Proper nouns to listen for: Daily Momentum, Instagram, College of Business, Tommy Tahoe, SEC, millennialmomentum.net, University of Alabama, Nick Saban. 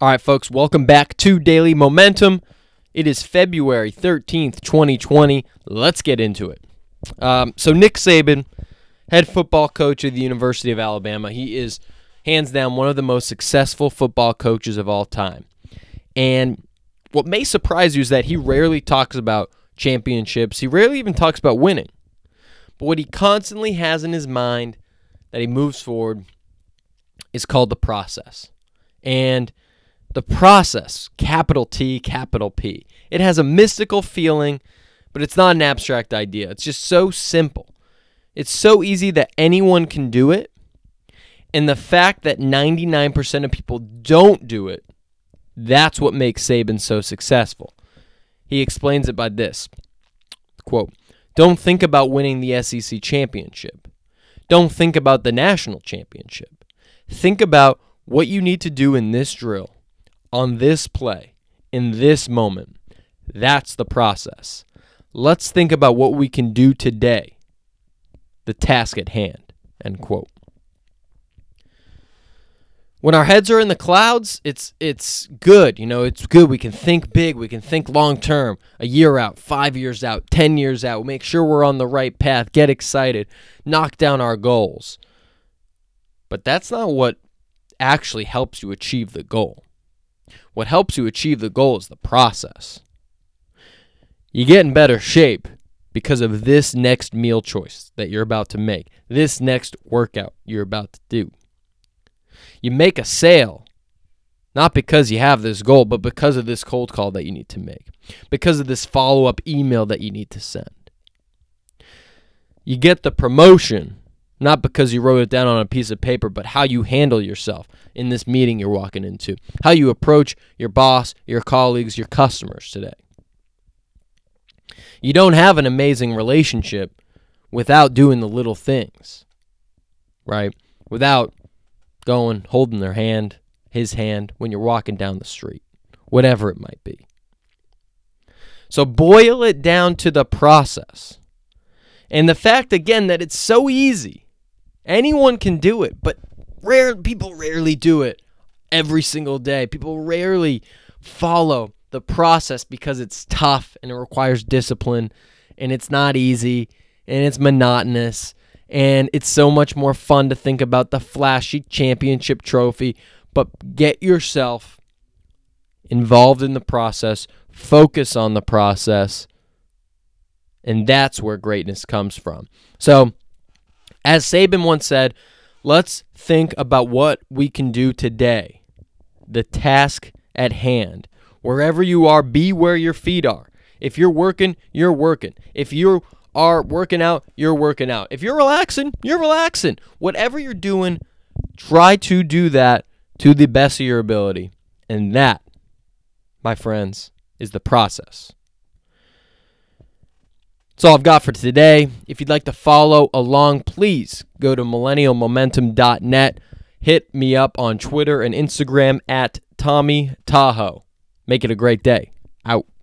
All right, folks, welcome back to Daily Momentum. It is February 13th, 2020. Let's get into it. So Nick Saban, head football coach of the University of Alabama, he is hands down one of the most successful football coaches of all time. And what may surprise you is that he rarely talks about championships. He rarely even talks about winning. But what he constantly has in his mind that he moves forward is called the process. And the process, capital T, capital P. It has a mystical feeling, but it's not an abstract idea. It's just so simple. It's so easy that anyone can do it. And the fact that 99% of people don't do it, that's what makes Saban so successful. He explains it by this, quote, "Don't think about winning the SEC championship. Don't think about the national championship. Think about what you need to do in this drill, on this play, in this moment. That's the process. Let's think about what we can do today, the task at hand," end quote. When our heads are in the clouds, it's good. You know, it's good. We can think big. We can think long term, a year out, 5 years out, 10 years out. Make sure we're on the right path. Get excited. Knock down our goals. But that's not what actually helps you achieve the goal. What helps you achieve the goal is the process. You get in better shape because of this next meal choice that you're about to make, this next workout you're about to do. You make a sale, not because you have this goal, but because of this cold call that you need to make, because of this follow-up email that you need to send. You get the promotion, not because you wrote it down on a piece of paper, but how you handle yourself in this meeting you're walking into, how you approach your boss, your colleagues, your customers today. You don't have an amazing relationship without doing the little things, right? Without going, holding their hand, his hand, when you're walking down the street, whatever it might be. So boil it down to the process. And the fact, again, that it's so easy. Anyone can do it, but people rarely do it every single day. People rarely follow the process because it's tough and it requires discipline and it's not easy and it's monotonous and it's so much more fun to think about the flashy championship trophy. But get yourself involved in the process, focus on the process, and that's where greatness comes from. So, as Saban once said, let's think about what we can do today, the task at hand. Wherever you are, be where your feet are. If you're working, you're working. If you are working out, you're working out. If you're relaxing, you're relaxing. Whatever you're doing, try to do that to the best of your ability. And that, my friends, is the process. That's all I've got for today. If you'd like to follow along, please go to millennialmomentum.net. Hit me up on Twitter and Instagram at Tommy Tahoe. Make it a great day. Out.